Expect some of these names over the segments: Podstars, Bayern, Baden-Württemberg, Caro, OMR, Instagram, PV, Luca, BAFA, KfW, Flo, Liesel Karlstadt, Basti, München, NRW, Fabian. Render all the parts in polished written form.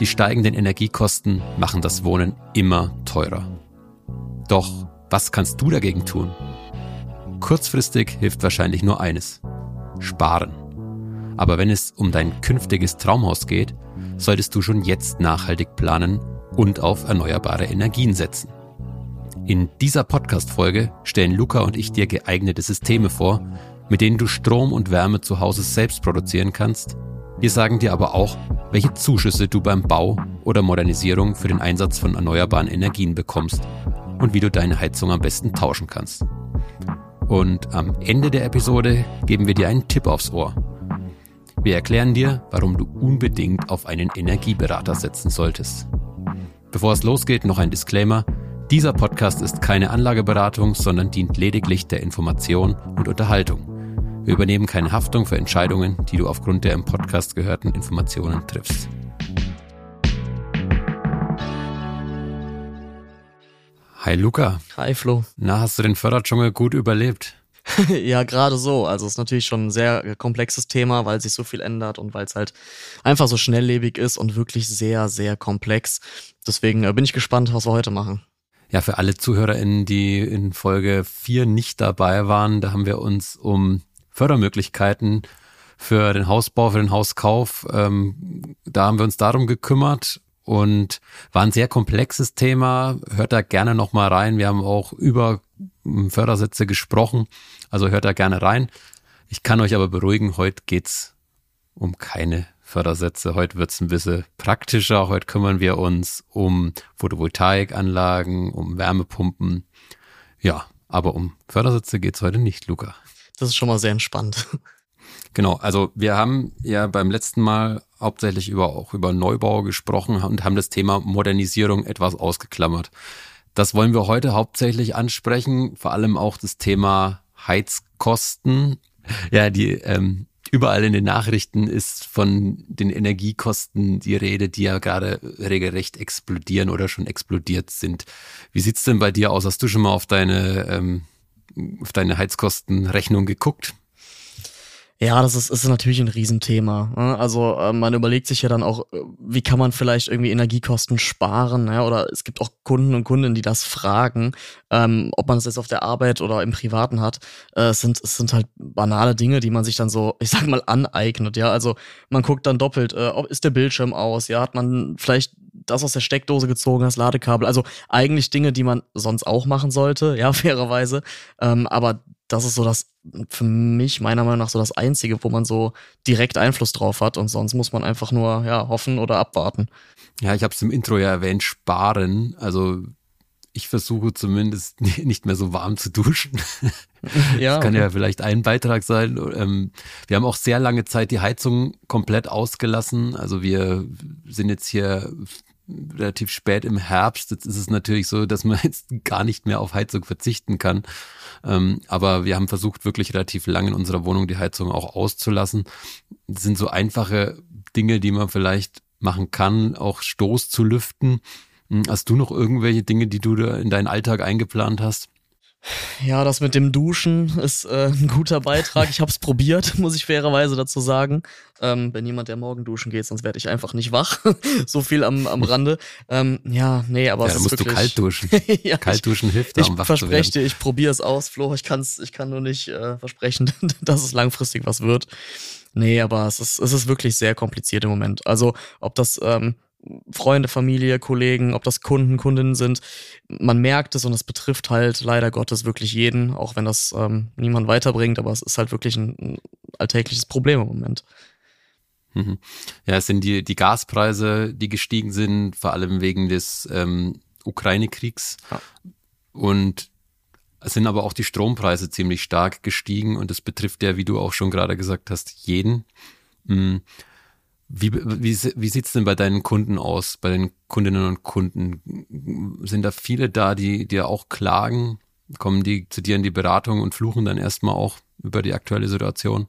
Die steigenden Energiekosten machen das Wohnen immer teurer. Doch was kannst du dagegen tun? Kurzfristig hilft wahrscheinlich nur eines: Sparen. Aber wenn es um dein künftiges Traumhaus geht, solltest du schon jetzt nachhaltig planen und auf erneuerbare Energien setzen. In dieser Podcast-Folge stellen Luca und ich dir geeignete Systeme vor, mit denen du Strom und Wärme zu Hause selbst produzieren kannst. Wir sagen dir aber auch, welche Zuschüsse du beim Bau oder Modernisierung für den Einsatz von erneuerbaren Energien bekommst und wie du deine Heizung am besten tauschen kannst. Und am Ende der Episode geben wir dir einen Tipp aufs Ohr. Wir erklären dir, warum du unbedingt auf einen Energieberater setzen solltest. Bevor es losgeht, noch ein Disclaimer. Dieser Podcast ist keine Anlageberatung, sondern dient lediglich der Information und Unterhaltung. Wir übernehmen keine Haftung für Entscheidungen, die du aufgrund der im Podcast gehörten Informationen triffst. Hi Luca. Hi Flo. Na, hast du den Förderdschungel gut überlebt? Ja, gerade so. Also es ist natürlich schon ein sehr komplexes Thema, weil sich so viel ändert und weil es halt einfach so schnelllebig ist und wirklich sehr, sehr komplex. Deswegen bin ich gespannt, was wir heute machen. Ja, für alle ZuhörerInnen, die in Folge 4 nicht dabei waren, da haben wir uns um Fördermöglichkeiten für den Hausbau, für den Hauskauf, da haben wir uns darum gekümmert. Und war ein sehr komplexes Thema. Hört da gerne nochmal rein. Wir haben auch über Fördersätze gesprochen. Also hört da gerne rein. Ich kann euch aber beruhigen, heute geht's um keine Fördersätze. Heute wird's ein bisschen praktischer. Heute kümmern wir uns um Photovoltaikanlagen, um Wärmepumpen. Ja, aber um Fördersätze geht's heute nicht, Luca. Das ist schon mal sehr entspannt. Genau, also wir haben ja beim letzten Mal hauptsächlich auch über Neubau gesprochen und haben das Thema Modernisierung etwas ausgeklammert. Das wollen wir heute hauptsächlich ansprechen, vor allem auch das Thema Heizkosten. Ja, die überall in den Nachrichten ist von den Energiekosten die Rede, die ja gerade regelrecht explodieren oder schon explodiert sind. Wie sieht's denn bei dir aus? Hast du schon mal auf deine Heizkostenrechnung geguckt? Ja, das ist natürlich ein Riesenthema. Also man überlegt sich ja dann auch, wie kann man vielleicht irgendwie Energiekosten sparen? Ja? Oder es gibt auch Kunden und Kundinnen, die das fragen, ob man das jetzt auf der Arbeit oder im Privaten hat. Es sind halt banale Dinge, die man sich dann so, ich sag mal, aneignet. Ja, also man guckt dann doppelt, ist der Bildschirm aus? Ja, hat man vielleicht das aus der Steckdose gezogen, das Ladekabel? Also eigentlich Dinge, die man sonst auch machen sollte, ja, fairerweise. Aber das ist so das, für mich meiner Meinung nach so das Einzige, wo man so direkt Einfluss drauf hat, und sonst muss man einfach nur hoffen oder abwarten. Ja, ich habe es im Intro ja erwähnt, sparen. Also ich versuche zumindest nicht mehr so warm zu duschen. Ja, das kann ja vielleicht ein Beitrag sein. Wir haben auch sehr lange Zeit die Heizung komplett ausgelassen. Also wir sind jetzt hier relativ spät im Herbst. Jetzt ist es natürlich so, dass man jetzt gar nicht mehr auf Heizung verzichten kann. Aber wir haben versucht, wirklich relativ lange in unserer Wohnung die Heizung auch auszulassen. Das sind so einfache Dinge, die man vielleicht machen kann, auch Stoß zu lüften. Hast du noch irgendwelche Dinge, die du da in deinen Alltag eingeplant hast? Ja, das mit dem Duschen ist ein guter Beitrag. Ich habe es probiert, muss ich fairerweise dazu sagen. Bin jemand, der morgen duschen geht, sonst werde ich einfach nicht wach. So viel am Rande. Aber es ist wirklich... Ja, da musst du kalt duschen. Ja, kalt duschen hilft da, um wach zu werden. Ich verspreche dir, ich probiere es aus, Flo. Ich kann nur nicht versprechen, dass es langfristig was wird. Nee, aber es ist wirklich sehr kompliziert im Moment. Also, ob das... Freunde, Familie, Kollegen, ob das Kunden, Kundinnen sind. Man merkt es und es betrifft halt leider Gottes wirklich jeden, auch wenn das niemand weiterbringt, aber es ist halt wirklich ein alltägliches Problem im Moment. Mhm. Ja, es sind die Gaspreise, die gestiegen sind, vor allem wegen des Ukraine-Kriegs. Ja. Und es sind aber auch die Strompreise ziemlich stark gestiegen und das betrifft ja, wie du auch schon gerade gesagt hast, jeden. Mhm. Wie sieht's denn bei deinen Kunden aus, bei den Kundinnen und Kunden? Sind da viele da, die dir auch klagen? Kommen die zu dir in die Beratung und fluchen dann erstmal auch über die aktuelle Situation?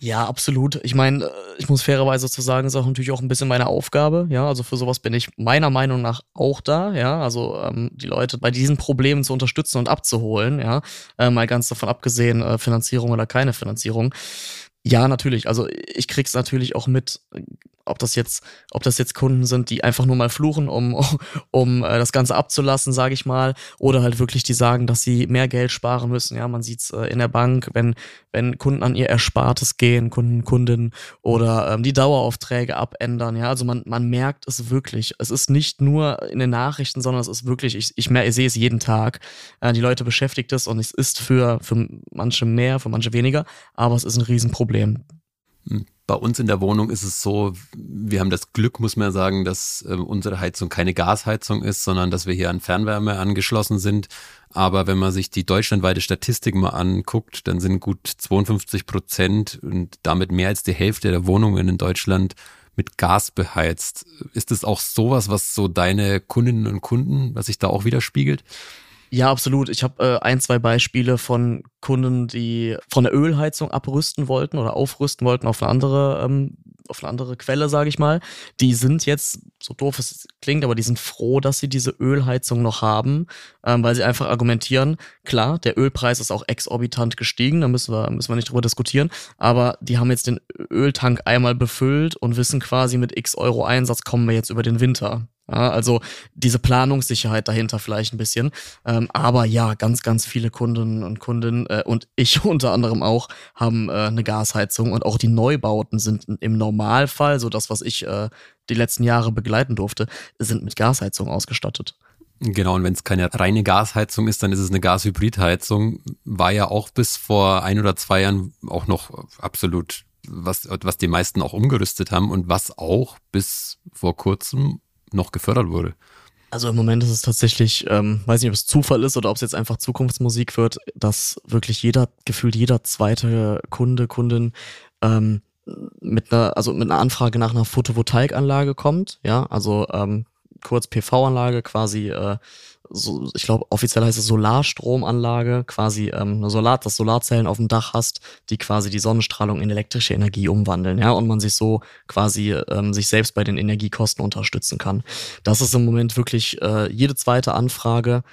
Ja, absolut. Ich meine, ich muss fairerweise dazu sagen, ist auch natürlich auch ein bisschen meine Aufgabe. Ja, also für sowas bin ich meiner Meinung nach auch da. Ja, also die Leute bei diesen Problemen zu unterstützen und abzuholen. Ja, mal ganz davon abgesehen, Finanzierung oder keine Finanzierung. Ja, natürlich. Also ich krieg's natürlich auch mit, ob das jetzt Kunden sind, die einfach nur mal fluchen, um das Ganze abzulassen, sage ich mal, oder halt wirklich die sagen, dass sie mehr Geld sparen müssen. Ja, man sieht's in der Bank, wenn Kunden an ihr Erspartes gehen, Kundinnen, oder die Daueraufträge abändern. Ja, also man merkt es wirklich. Es ist nicht nur in den Nachrichten, sondern es ist wirklich, ich sehe es jeden Tag. Die Leute beschäftigt es und es ist für manche mehr, für manche weniger, aber es ist ein Riesenproblem. Bei uns in der Wohnung ist es so, wir haben das Glück, muss man ja sagen, dass unsere Heizung keine Gasheizung ist, sondern dass wir hier an Fernwärme angeschlossen sind. Aber wenn man sich die deutschlandweite Statistik mal anguckt, dann sind gut 52% und damit mehr als die Hälfte der Wohnungen in Deutschland mit Gas beheizt. Ist das auch sowas, was so deine Kundinnen und Kunden, was sich da auch widerspiegelt? Ja, absolut. Ich habe ein, zwei Beispiele von Kunden, die von der Ölheizung abrüsten wollten oder aufrüsten wollten auf eine andere Quelle, sage ich mal. Die sind jetzt, so doof es klingt, aber die sind froh, dass sie diese Ölheizung noch haben, weil sie einfach argumentieren, klar, der Ölpreis ist auch exorbitant gestiegen, da müssen wir nicht drüber diskutieren, aber die haben jetzt den Öltank einmal befüllt und wissen quasi, mit x Euro Einsatz kommen wir jetzt über den Winter. Ja, also diese Planungssicherheit dahinter vielleicht ein bisschen, aber ja, ganz, ganz viele Kundinnen und Kunden und ich unter anderem auch haben eine Gasheizung und auch die Neubauten sind im Normalfall, so das, was ich die letzten Jahre begleiten durfte, sind mit Gasheizung ausgestattet. Genau, und wenn es keine reine Gasheizung ist, dann ist es eine Gashybridheizung, war ja auch bis vor 1 oder 2 Jahren auch noch absolut, was die meisten auch umgerüstet haben und was auch bis vor kurzem noch gefördert wurde. Also im Moment ist es tatsächlich, weiß nicht, ob es Zufall ist oder ob es jetzt einfach Zukunftsmusik wird, dass wirklich gefühlt jeder zweite Kunde, Kundin mit einer Anfrage nach einer Photovoltaikanlage kommt, ja, also kurz PV-Anlage quasi, so, ich glaube offiziell heißt es Solarstromanlage, quasi dass Solarzellen auf dem Dach hast, die quasi die Sonnenstrahlung in elektrische Energie umwandeln, ja, und man sich so quasi sich selbst bei den Energiekosten unterstützen kann. Das ist im Moment wirklich jede zweite Anfrage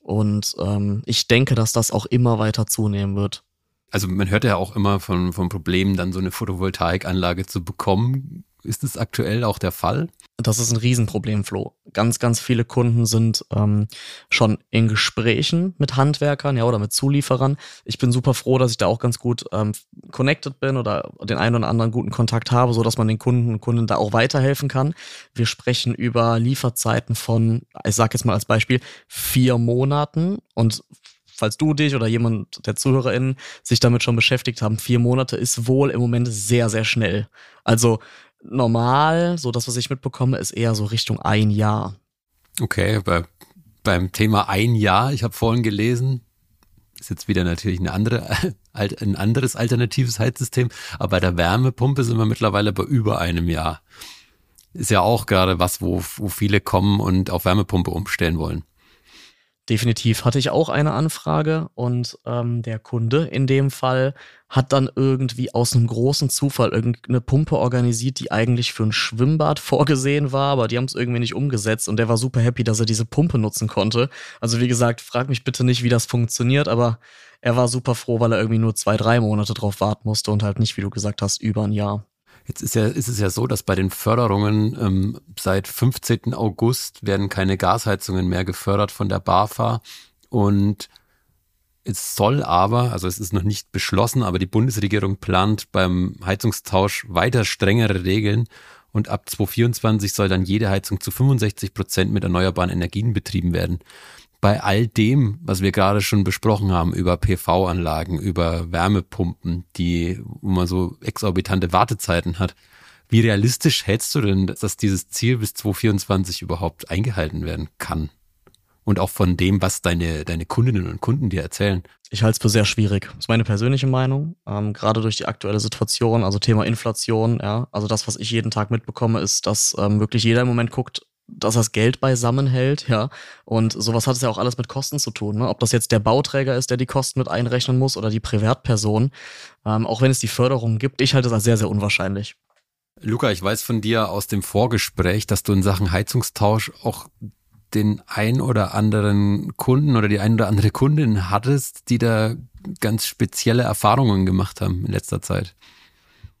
und ich denke, dass das auch immer weiter zunehmen wird. Also man hört ja auch immer von Problemen, dann so eine Photovoltaikanlage zu bekommen. Ist das aktuell auch der Fall? Das ist ein Riesenproblem, Flo. Ganz, ganz viele Kunden sind schon in Gesprächen mit Handwerkern, ja, oder mit Zulieferern. Ich bin super froh, dass ich da auch ganz gut connected bin oder den einen oder anderen guten Kontakt habe, sodass man den Kunden und Kundinnen da auch weiterhelfen kann. Wir sprechen über Lieferzeiten von, ich sage jetzt mal als Beispiel, 4 Monaten und falls du dich oder jemand der ZuhörerInnen sich damit schon beschäftigt haben, 4 Monate ist wohl im Moment sehr, sehr schnell. Also normal, so das, was ich mitbekomme, ist eher so Richtung 1 Jahr. Okay, beim Thema 1 Jahr, ich habe vorhin gelesen, ist jetzt wieder natürlich ein anderes alternatives Heizsystem, aber bei der Wärmepumpe sind wir mittlerweile bei über 1 Jahr. Ist ja auch gerade was, wo viele kommen und auf Wärmepumpe umstellen wollen. Definitiv hatte ich auch eine Anfrage und der Kunde in dem Fall hat dann irgendwie aus einem großen Zufall irgendeine Pumpe organisiert, die eigentlich für ein Schwimmbad vorgesehen war, aber die haben es irgendwie nicht umgesetzt und der war super happy, dass er diese Pumpe nutzen konnte. Also wie gesagt, frag mich bitte nicht, wie das funktioniert, aber er war super froh, weil er irgendwie nur 2-3 Monate drauf warten musste und halt nicht, wie du gesagt hast, über 1 Jahr. Jetzt ist es ja so, dass bei den Förderungen seit 15. August werden keine Gasheizungen mehr gefördert von der BAFA und es soll aber, also es ist noch nicht beschlossen, aber die Bundesregierung plant beim Heizungstausch weiter strengere Regeln und ab 2024 soll dann jede Heizung zu 65% mit erneuerbaren Energien betrieben werden. Bei all dem, was wir gerade schon besprochen haben, über PV-Anlagen, über Wärmepumpen, wo man so exorbitante Wartezeiten hat, wie realistisch hältst du denn, dass dieses Ziel bis 2024 überhaupt eingehalten werden kann? Und auch von dem, was deine Kundinnen und Kunden dir erzählen? Ich halte es für sehr schwierig. Das ist meine persönliche Meinung. Gerade durch die aktuelle Situation, also Thema Inflation, ja, also das, was ich jeden Tag mitbekomme, ist, dass wirklich jeder im Moment guckt, dass das Geld beisammen hält, ja. Und sowas hat es ja auch alles mit Kosten zu tun, ne? Ob das jetzt der Bauträger ist, der die Kosten mit einrechnen muss oder die Privatperson, auch wenn es die Förderung gibt, ich halte das als sehr, sehr unwahrscheinlich. Luca, ich weiß von dir aus dem Vorgespräch, dass du in Sachen Heizungstausch auch den ein oder anderen Kunden oder die ein oder andere Kundin hattest, die da ganz spezielle Erfahrungen gemacht haben in letzter Zeit.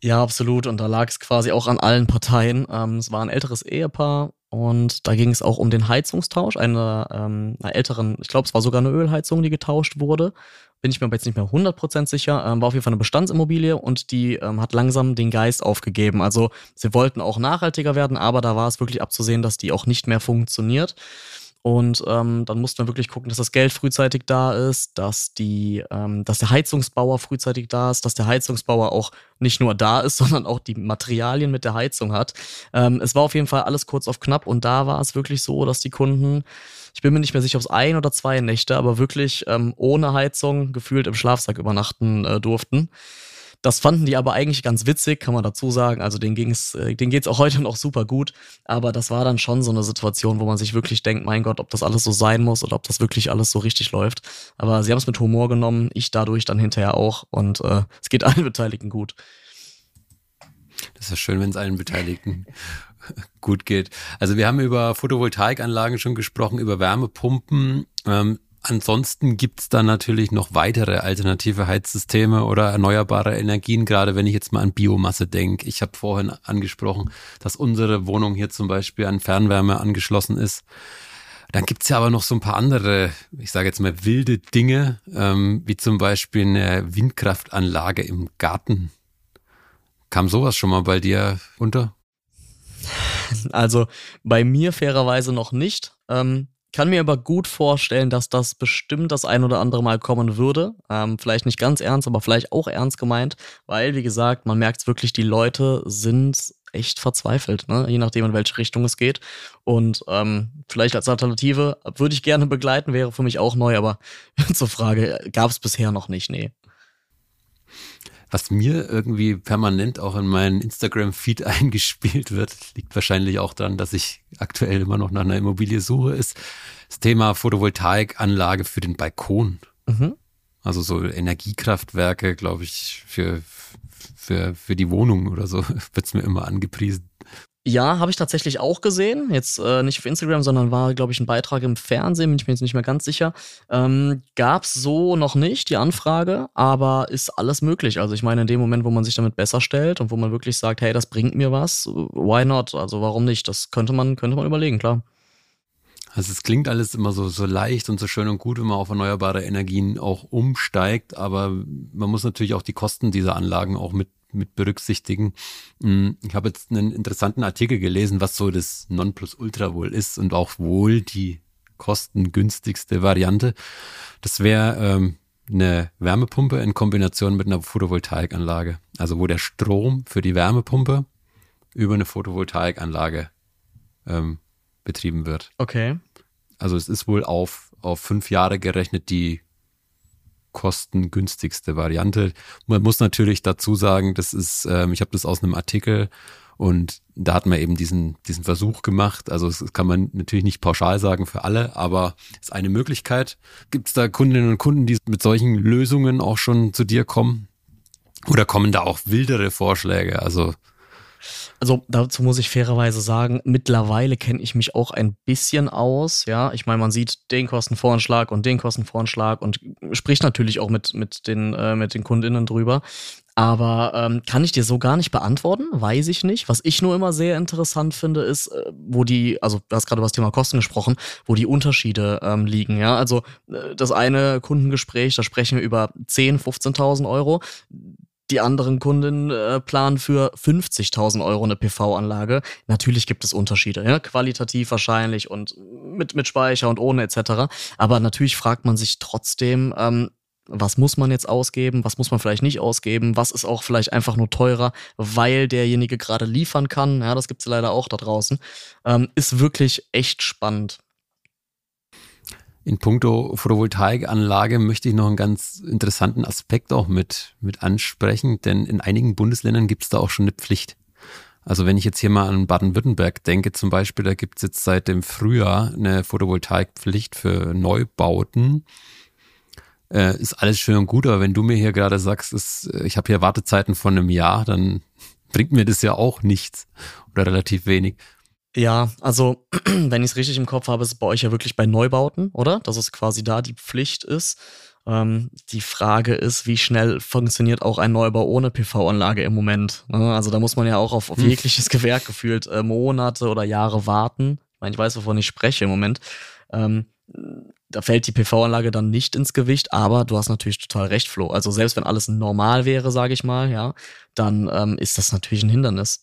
Ja, absolut. Und da lag es quasi auch an allen Parteien. Es war ein älteres Ehepaar und da ging es auch um den Heizungstausch einer älteren, ich glaube, es war sogar eine Ölheizung, die getauscht wurde. Bin ich mir aber jetzt nicht mehr 100% sicher. War auf jeden Fall eine Bestandsimmobilie und die hat langsam den Geist aufgegeben. Also sie wollten auch nachhaltiger werden, aber da war es wirklich abzusehen, dass die auch nicht mehr funktioniert. Und dann mussten wir wirklich gucken, dass das Geld frühzeitig da ist, dass der Heizungsbauer frühzeitig da ist, dass der Heizungsbauer auch nicht nur da ist, sondern auch die Materialien mit der Heizung hat. Es war auf jeden Fall alles kurz auf knapp und da war es wirklich so, dass die Kunden, ich bin mir nicht mehr sicher, ob es 1 oder 2 Nächte, aber wirklich ohne Heizung gefühlt im Schlafsack übernachten durften. Das fanden die aber eigentlich ganz witzig, kann man dazu sagen. Also denen geht's auch heute noch super gut. Aber das war dann schon so eine Situation, wo man sich wirklich denkt, mein Gott, ob das alles so sein muss oder ob das wirklich alles so richtig läuft. Aber sie haben es mit Humor genommen, ich dadurch dann hinterher auch. Und es geht allen Beteiligten gut. Das ist schön, wenn es allen Beteiligten gut geht. Also wir haben über Photovoltaikanlagen schon gesprochen, über Wärmepumpen. Ansonsten gibt's da natürlich noch weitere alternative Heizsysteme oder erneuerbare Energien, gerade wenn ich jetzt mal an Biomasse denke. Ich habe vorhin angesprochen, dass unsere Wohnung hier zum Beispiel an Fernwärme angeschlossen ist. Dann gibt's ja aber noch so ein paar andere, ich sage jetzt mal wilde Dinge, wie zum Beispiel eine Windkraftanlage im Garten. Kam sowas schon mal bei dir unter? Also bei mir fairerweise noch nicht. Ich kann mir aber gut vorstellen, dass das bestimmt das ein oder andere Mal kommen würde. Vielleicht nicht ganz ernst, aber vielleicht auch ernst gemeint, weil, wie gesagt, man merkt es wirklich, die Leute sind echt verzweifelt, ne? Je nachdem, in welche Richtung es geht. Und vielleicht als Alternative würde ich gerne begleiten, wäre für mich auch neu, aber zur Frage gab es bisher noch nicht, nee. Was mir irgendwie permanent auch in meinen Instagram-Feed eingespielt wird, liegt wahrscheinlich auch daran, dass ich aktuell immer noch nach einer Immobilie suche, ist das Thema Photovoltaikanlage für den Balkon. Mhm. Also so Energiekraftwerke, glaube ich, für die Wohnung oder so wird es mir immer angepriesen. Ja, habe ich tatsächlich auch gesehen. Jetzt nicht auf Instagram, sondern war, glaube ich, ein Beitrag im Fernsehen, bin ich mir jetzt nicht mehr ganz sicher. Gab's so noch nicht, die Anfrage, aber ist alles möglich. Also ich meine, in dem Moment, wo man sich damit besser stellt und wo man wirklich sagt, hey, das bringt mir was, why not? Also warum nicht? Das könnte man überlegen, klar. Also es klingt alles immer so leicht und so schön und gut, wenn man auf erneuerbare Energien auch umsteigt, aber man muss natürlich auch die Kosten dieser Anlagen auch mit berücksichtigen. Ich habe jetzt einen interessanten Artikel gelesen, was so das Nonplusultra wohl ist und auch wohl die kostengünstigste Variante. Das wäre eine Wärmepumpe in Kombination mit einer Photovoltaikanlage. Also wo der Strom für die Wärmepumpe über eine Photovoltaikanlage betrieben wird. Okay. Also es ist wohl auf 5 Jahre gerechnet die kostengünstigste Variante. Man muss natürlich dazu sagen, das ist, ich habe das aus einem Artikel und da hat man eben diesen Versuch gemacht. Also das kann man natürlich nicht pauschal sagen für alle, aber ist eine Möglichkeit. Gibt es da Kundinnen und Kunden, die mit solchen Lösungen auch schon zu dir kommen? Oder kommen da auch wildere Vorschläge? Also dazu muss ich fairerweise sagen, mittlerweile kenne ich mich auch ein bisschen aus, ja, ich meine, man sieht den Kostenvoranschlag und spricht natürlich auch mit den KundInnen drüber, aber kann ich dir so gar nicht beantworten, weiß ich nicht. Was ich nur immer sehr interessant finde, ist, also du hast gerade über das Thema Kosten gesprochen, wo die Unterschiede liegen, ja, also das eine Kundengespräch, da sprechen wir über 10.000, 15.000 Euro, die anderen Kunden planen für 50.000 Euro eine PV-Anlage. Natürlich gibt es Unterschiede, ja? Qualitativ wahrscheinlich und mit Speicher und ohne etc. Aber natürlich fragt man sich trotzdem, was muss man jetzt ausgeben, was muss man vielleicht nicht ausgeben, was ist auch vielleicht einfach nur teurer, weil derjenige gerade liefern kann. Ja, das gibt es leider auch da draußen. Ist wirklich echt spannend. In puncto Photovoltaikanlage möchte ich noch einen ganz interessanten Aspekt auch mit ansprechen, denn in einigen Bundesländern gibt es da auch schon eine Pflicht. Also wenn ich jetzt hier mal an Baden-Württemberg denke zum Beispiel, da gibt es jetzt seit dem Frühjahr eine Photovoltaikpflicht für Neubauten. Ist alles schön und gut, aber wenn du mir hier gerade sagst, ich habe hier Wartezeiten von einem Jahr, dann bringt mir das ja auch nichts oder relativ wenig. Ja, also wenn ich es richtig im Kopf habe, ist es bei euch ja wirklich bei Neubauten, oder? Dass es quasi da die Pflicht ist. Die Frage ist, wie schnell funktioniert auch ein Neubau ohne PV-Anlage im Moment? Also da muss man ja auch auf jegliches Gewerk gefühlt Monate oder Jahre warten. Ich weiß, wovon ich spreche im Moment. Da fällt die PV-Anlage dann nicht ins Gewicht, aber du hast natürlich total recht, Flo. Also selbst wenn alles normal wäre, sage ich mal, ja, dann ist das natürlich ein Hindernis.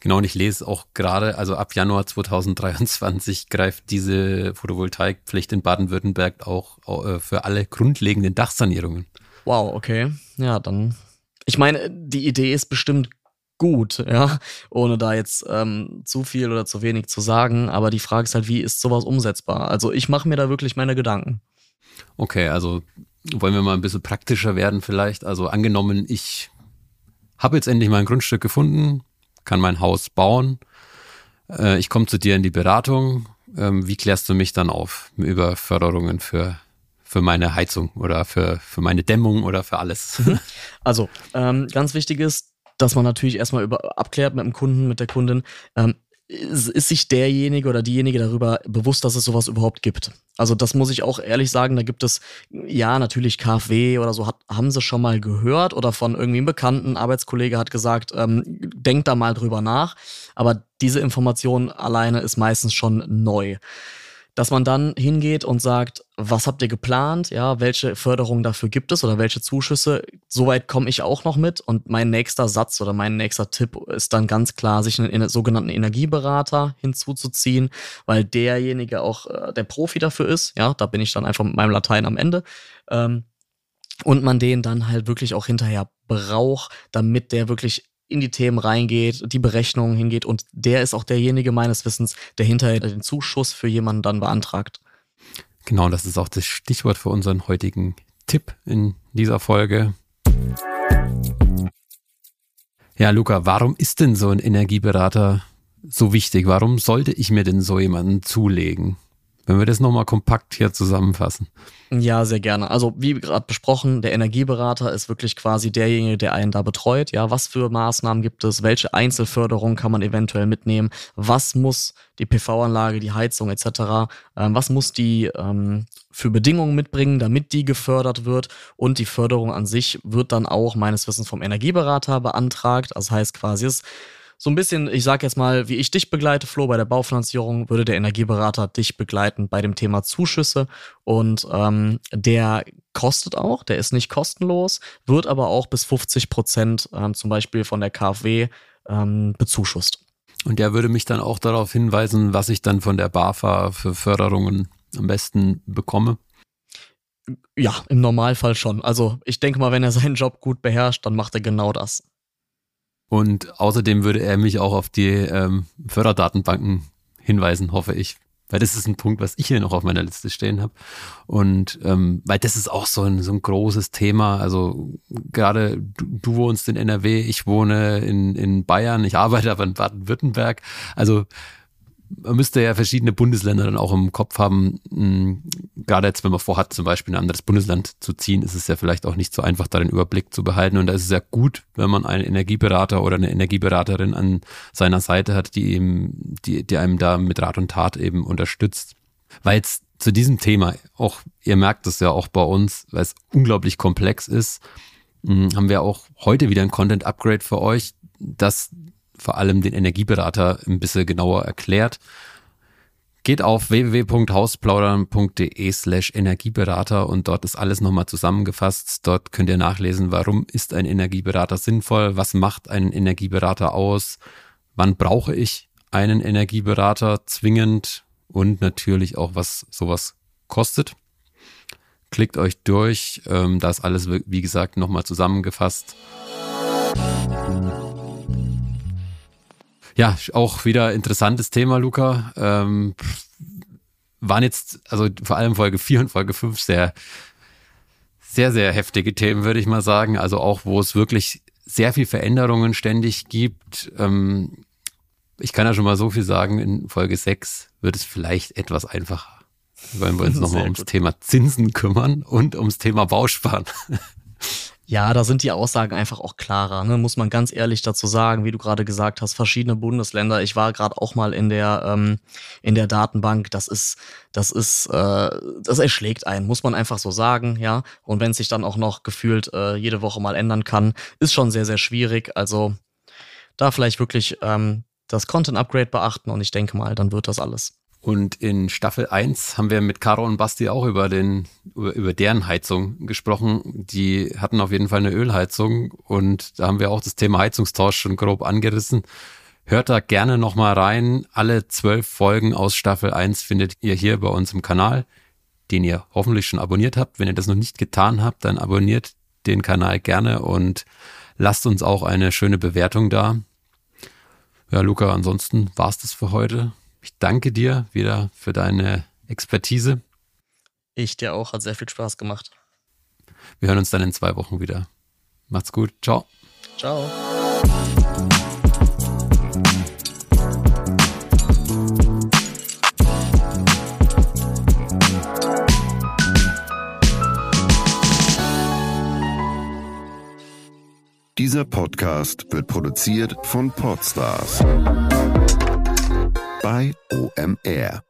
Genau, und ich lese auch gerade, also ab Januar 2023 greift diese Photovoltaikpflicht in Baden-Württemberg auch für alle grundlegenden Dachsanierungen. Wow, okay. Ja, dann. Ich meine, die Idee ist bestimmt gut, ja, ohne da jetzt zu viel oder zu wenig zu sagen, aber die Frage ist halt, wie ist sowas umsetzbar? Also ich mache mir da wirklich meine Gedanken. Okay, also wollen wir mal ein bisschen praktischer werden vielleicht. Also angenommen, ich habe jetzt endlich mal ein Grundstück gefunden, kann mein Haus bauen. Ich komme zu dir in die Beratung. Wie klärst du mich dann auf über Förderungen für meine Heizung oder für meine Dämmung oder für alles? Also ganz wichtig ist, dass man natürlich erstmal abklärt mit dem Kunden, mit der Kundin, ist sich derjenige oder diejenige darüber bewusst, dass es sowas überhaupt gibt. Also das muss ich auch ehrlich sagen, da gibt es, ja natürlich KfW oder so, haben sie schon mal gehört oder von irgendwie einem Bekannten, Arbeitskollege hat gesagt, denkt da mal drüber nach, aber diese Information alleine ist meistens schon neu. Dass man dann hingeht und sagt, was habt ihr geplant, ja, welche Förderung dafür gibt es oder welche Zuschüsse, soweit komme ich auch noch mit. Und mein nächster Satz oder mein nächster Tipp ist dann ganz klar, sich einen sogenannten Energieberater hinzuzuziehen, weil derjenige auch der Profi dafür ist, ja, da bin ich dann einfach mit meinem Latein am Ende, und man den dann halt wirklich auch hinterher braucht, damit der wirklich in die Themen reingeht, die Berechnungen hingeht und der ist auch derjenige meines Wissens, der hinterher den Zuschuss für jemanden dann beantragt. Genau, das ist auch das Stichwort für unseren heutigen Tipp in dieser Folge. Ja, Luca, warum ist denn so ein Energieberater so wichtig? Warum sollte ich mir denn so jemanden zulegen? Wenn wir das nochmal kompakt hier zusammenfassen. Ja, sehr gerne. Also wie gerade besprochen, der Energieberater ist wirklich quasi derjenige, der einen da betreut. Ja, was für Maßnahmen gibt es? Welche Einzelförderung kann man eventuell mitnehmen? Was muss die PV-Anlage, die Heizung etc., was muss die für Bedingungen mitbringen, damit die gefördert wird? Und die Förderung an sich wird dann auch meines Wissens vom Energieberater beantragt. Das heißt quasi, es so ein bisschen, ich sag jetzt mal, wie ich dich begleite, Flo, bei der Baufinanzierung, würde der Energieberater dich begleiten bei dem Thema Zuschüsse und der kostet auch, der ist nicht kostenlos, wird aber auch bis 50% zum Beispiel von der KfW bezuschusst. Und der würde mich dann auch darauf hinweisen, was ich dann von der BAFA für Förderungen am besten bekomme? Ja, im Normalfall schon. Also ich denke mal, wenn er seinen Job gut beherrscht, dann macht er genau das. Und außerdem würde er mich auch auf die Förderdatenbanken hinweisen, hoffe ich. Weil das ist ein Punkt, was ich hier noch auf meiner Liste stehen habe. Und weil das ist auch so ein großes Thema. Also gerade du wohnst in NRW, ich wohne in Bayern, ich arbeite aber in Baden-Württemberg. Also man müsste ja verschiedene Bundesländer dann auch im Kopf haben. Gerade jetzt, wenn man vorhat, zum Beispiel in ein anderes Bundesland zu ziehen, ist es ja vielleicht auch nicht so einfach, da den Überblick zu behalten. Und da ist es ja gut, wenn man einen Energieberater oder eine Energieberaterin an seiner Seite hat, die einem da mit Rat und Tat eben unterstützt. Weil jetzt zu diesem Thema, auch ihr merkt es ja auch bei uns, weil es unglaublich komplex ist, haben wir auch heute wieder ein Content-Upgrade für euch, das vor allem den Energieberater ein bisschen genauer erklärt. Geht auf www.hausplaudern.de/Energieberater und dort ist alles nochmal zusammengefasst. Dort könnt ihr nachlesen, warum ist ein Energieberater sinnvoll, was macht einen Energieberater aus, wann brauche ich einen Energieberater zwingend und natürlich auch, was sowas kostet. Klickt euch durch, da ist alles, wie gesagt, nochmal zusammengefasst. Ja, auch wieder interessantes Thema, Luca. Waren jetzt, also vor allem Folge 4 und Folge 5, sehr, sehr, sehr heftige Themen, würde ich mal sagen. Also auch, wo es wirklich sehr viel Veränderungen ständig gibt. Ich kann ja schon mal so viel sagen, in Folge 6 wird es vielleicht etwas einfacher, weil wir uns nochmal ums Thema Zinsen kümmern und ums Thema Bausparen. Ja, da sind die Aussagen einfach auch klarer, ne? Muss man ganz ehrlich dazu sagen, wie du gerade gesagt hast, verschiedene Bundesländer. Ich war gerade auch mal in der Datenbank. Das erschlägt einen, muss man einfach so sagen, ja. Und wenn es sich dann auch noch gefühlt jede Woche mal ändern kann, ist schon sehr, sehr schwierig. Also da vielleicht wirklich das Content-Upgrade beachten und ich denke mal, dann wird das alles. Und in Staffel 1 haben wir mit Caro und Basti auch über deren Heizung gesprochen. Die hatten auf jeden Fall eine Ölheizung und da haben wir auch das Thema Heizungstausch schon grob angerissen. Hört da gerne nochmal rein. Alle 12 Folgen aus Staffel 1 findet ihr hier bei uns im Kanal, den ihr hoffentlich schon abonniert habt. Wenn ihr das noch nicht getan habt, dann abonniert den Kanal gerne und lasst uns auch eine schöne Bewertung da. Ja, Luca, ansonsten war's das für heute. Ich danke dir wieder für deine Expertise. Ich dir auch, hat sehr viel Spaß gemacht. Wir hören uns dann in 2 Wochen wieder. Macht's gut, ciao. Ciao. Dieser Podcast wird produziert von Podstars bei OMR.